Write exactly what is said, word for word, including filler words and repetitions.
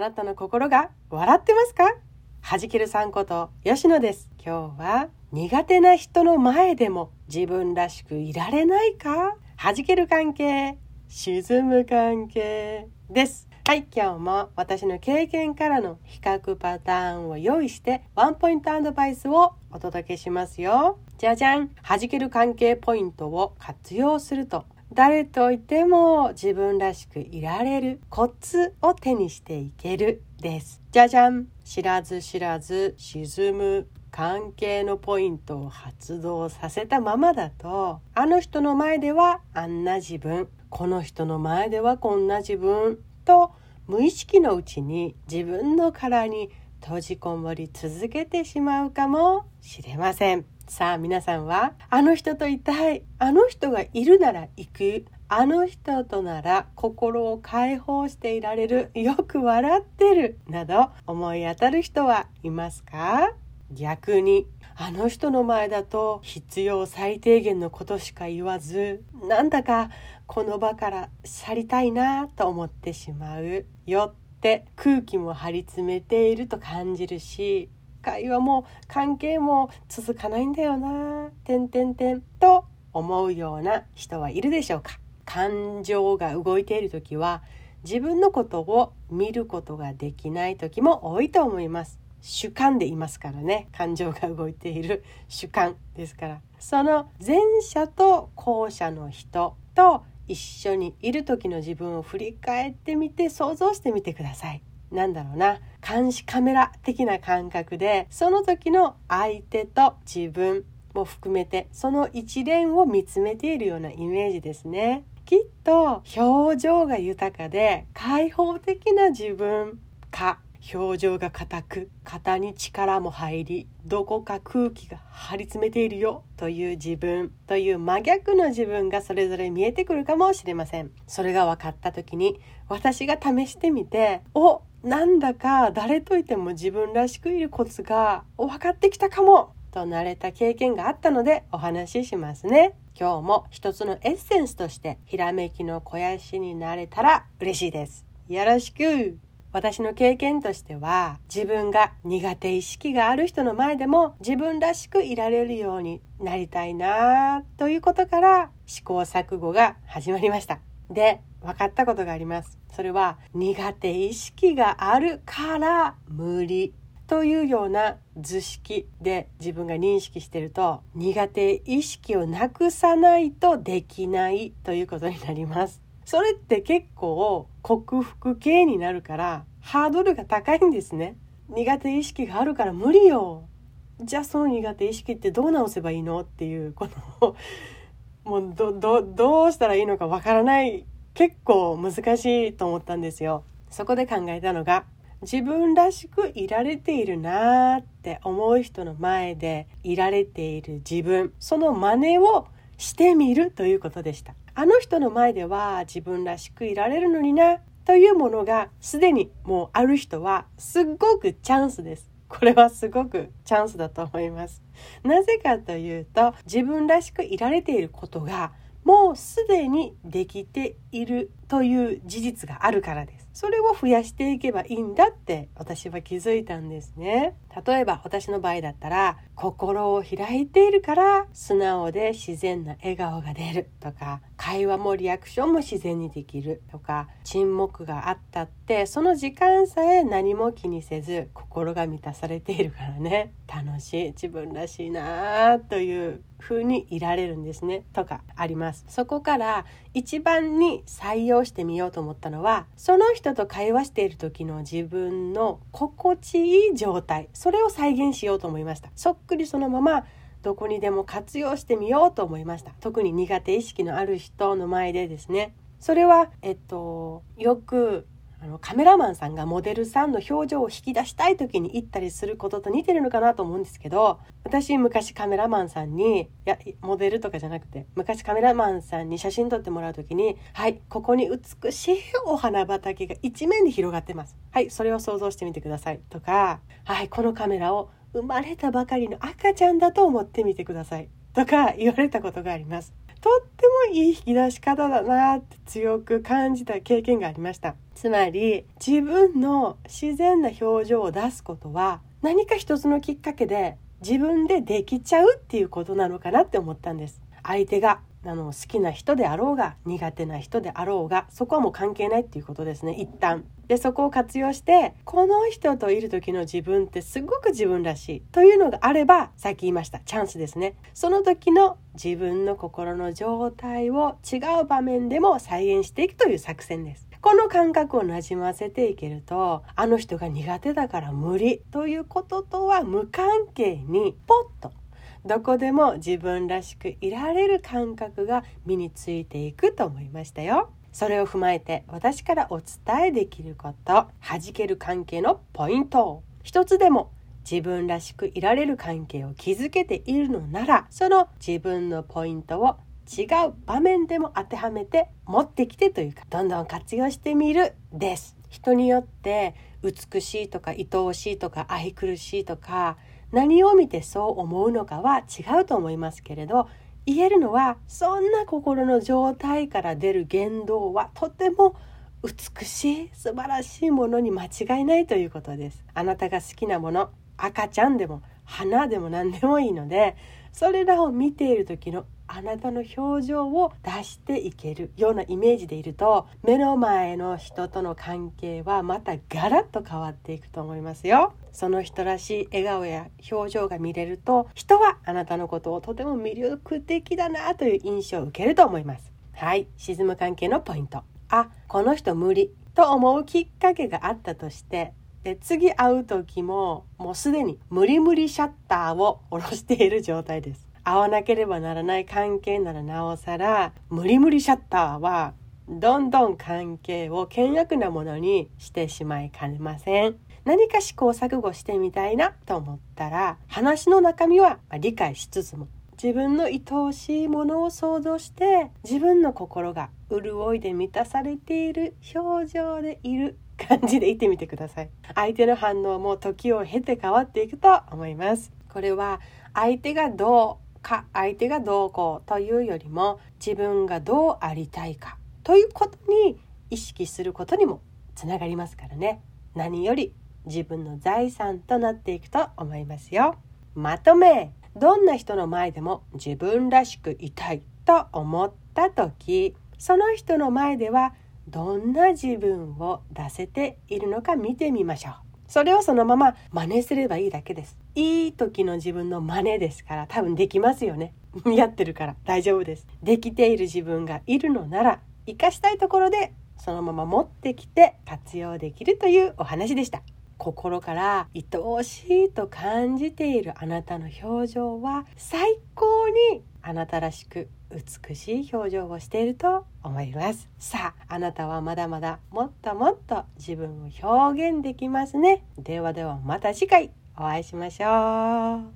あなたの心が笑ってますか？はじけるさんこと吉野です。今日は苦手な人の前でも自分らしくいられないか、はじける関係、沈む関係です。はい、今日も私の経験からの比較パターンを用意してワンポイントアドバイスをお届けしますよ。じゃじゃん。はじける関係ポイントを活用すると誰といても自分らしくいられるコツを手にしていけるです。じゃじゃん。知らず知らず沈む関係のポイントを発動させたままだと、あの人の前ではあんな自分、この人の前ではこんな自分と無意識のうちに自分の殻に閉じこもり続けてしまうかもしれません。さあ皆さんは、あの人といたい、あの人がいるなら行く、あの人となら心を解放していられる、よく笑ってるなど思い当たる人はいますか？逆に、あの人の前だと必要最低限のことしか言わず、なんだかこの場から去りたいなと思ってしまう。よって空気も張り詰めていると感じるし、会話も関係も続かないんだよな、てんてんてんと思うような人はいるでしょうか？感情が動いているときは自分のことを見ることができないときも多いと思います。主観でいますからね。感情が動いている主観ですから、その前者と後者の人と一緒にいる時の自分を振り返ってみて、想像してみてください。なんだろうな、監視カメラ的な感覚で、その時の相手と自分も含めてその一連を見つめているようなイメージですね。きっと表情が豊かで開放的な自分か、表情が硬く、肩に力も入り、どこか空気が張り詰めているよという自分という真逆の自分がそれぞれ見えてくるかもしれません。それが分かった時に、私が試してみて、お、なんだか誰といても自分らしくいるコツが分かってきたかもとなれた経験があったのでお話ししますね。今日も一つのエッセンスとしてひらめきの肥やしになれたら嬉しいです。よろしく。私の経験としては、自分が苦手意識がある人の前でも自分らしくいられるようになりたいなということから試行錯誤が始まりました。で、分かったことがあります。それは、苦手意識があるから無理というような図式で自分が認識していると、苦手意識をなくさないとできないということになります。それって結構克服系になるからハードルが高いんですね。苦手意識があるから無理よ、じゃあその苦手意識ってどう直せばいいのっていうことをもう ど, ど, どうしたらいいのかわからない、結構難しいと思ったんですよ。そこで考えたのが、自分らしくいられているなって思う人の前でいられている自分、その真似をしてみるということでした。あの人の前では自分らしくいられるのになというものがすでにもうある人はすごくチャンスです。これはすごくチャンスだと思います。なぜかというと、自分らしくいられていることがもうすでにできているという事実があるからです。それを増やしていけばいいんだって私は気づいたんですね。例えば私の場合だったら、心を開いているから素直で自然な笑顔が出るとか、会話もリアクションも自然にできるとか、沈黙があったってその時間さえ何も気にせず心が満たされているからね、楽しい、自分らしいなという風にいられるんですねとかあります。そこから一番に採用してみようと思ったのは、その人と会話している時の自分の心地いい状態、それを再現しようと思いました。そっくりそのままどこにでも活用してみようと思いました。特に苦手意識のある人の前でですね。それはえっとよくあのカメラマンさんがモデルさんの表情を引き出したい時に行ったりすることと似てるのかなと思うんですけど、私昔カメラマンさんに、いやモデルとかじゃなくて、昔カメラマンさんに写真撮ってもらう時に、はい、ここに美しいお花畑が一面に広がってます、はい、それを想像してみてくださいとか、はい、このカメラを生まれたばかりの赤ちゃんだと思ってみてくださいとか言われたことがあります。とってもいい引き出し方だなって強く感じた経験がありました。つまり自分の自然な表情を出すことは何か一つのきっかけで自分でできちゃうっていうことなのかなって思ったんです。相手があの好きな人であろうが苦手な人であろうがそこはもう関係ないっていうことですね、一旦。でそこを活用してこの人といる時の自分ってすごく自分らしいというのがあれば、さっき言いましたチャンスですね。その時の自分の心の状態を違う場面でも再現していくという作戦です。この感覚をなじませていけると、あの人が苦手だから無理ということとは無関係にポッとどこでも自分らしくいられる感覚が身についていくと思いましたよ。それを踏まえて私からお伝えできること、弾ける関係のポイント、一つでも自分らしくいられる関係を築けているのなら、その自分のポイントを違う場面でも当てはめて持ってきてというか、どんどん活用してみるです。人によって美しいとか愛おしいとか愛くるしいとか何を見てそう思うのかは違うと思いますけれど、言えるのはそんな心の状態から出る言動はとても美しい素晴らしいものに間違いないということです。あなたが好きなもの、赤ちゃんでも花でも何でもいいので、それらを見ている時のあなたの表情を出していけるようなイメージでいると、目の前の人との関係はまたガラッと変わっていくと思いますよ。その人らしい笑顔や表情が見れると、人はあなたのことをとても魅力的だなという印象を受けると思います。はい、沈む関係のポイント。あ、この人無理と思うきっかけがあったとして、で次会う時ももうすでに無理無理シャッターを下ろしている状態です。会わなければならない関係ならなおさら、無理無理シャッターはどんどん関係を険悪なものにしてしまいかねません。何か試行錯誤してみたいなと思ったら、話の中身は理解しつつも自分の愛おしいものを想像して、自分の心が潤いで満たされている表情でいる感じでいてみてください。相手の反応も時を経て変わっていくと思います。これは相手がどうか、相手がどうこうというよりも、自分がどうありたいかということに意識することにもつながりますからね。何より自分の財産となっていくと思いますよ。まとめ、どんな人の前でも自分らしくいたいと思った時、その人の前ではどんな自分を出せているのか見てみましょう。それをそのまま真似すればいいだけです。いい時の自分の真似ですから、多分できますよねやってるから大丈夫です。できている自分がいるのなら、活かしたいところでそのまま持ってきて活用できるというお話でした。心から愛おしいと感じているあなたの表情は、最高にあなたらしく美しい表情をしていると思います。さあ、あなたはまだまだもっともっと自分を表現できますね。ではではまた次回お会いしましょう。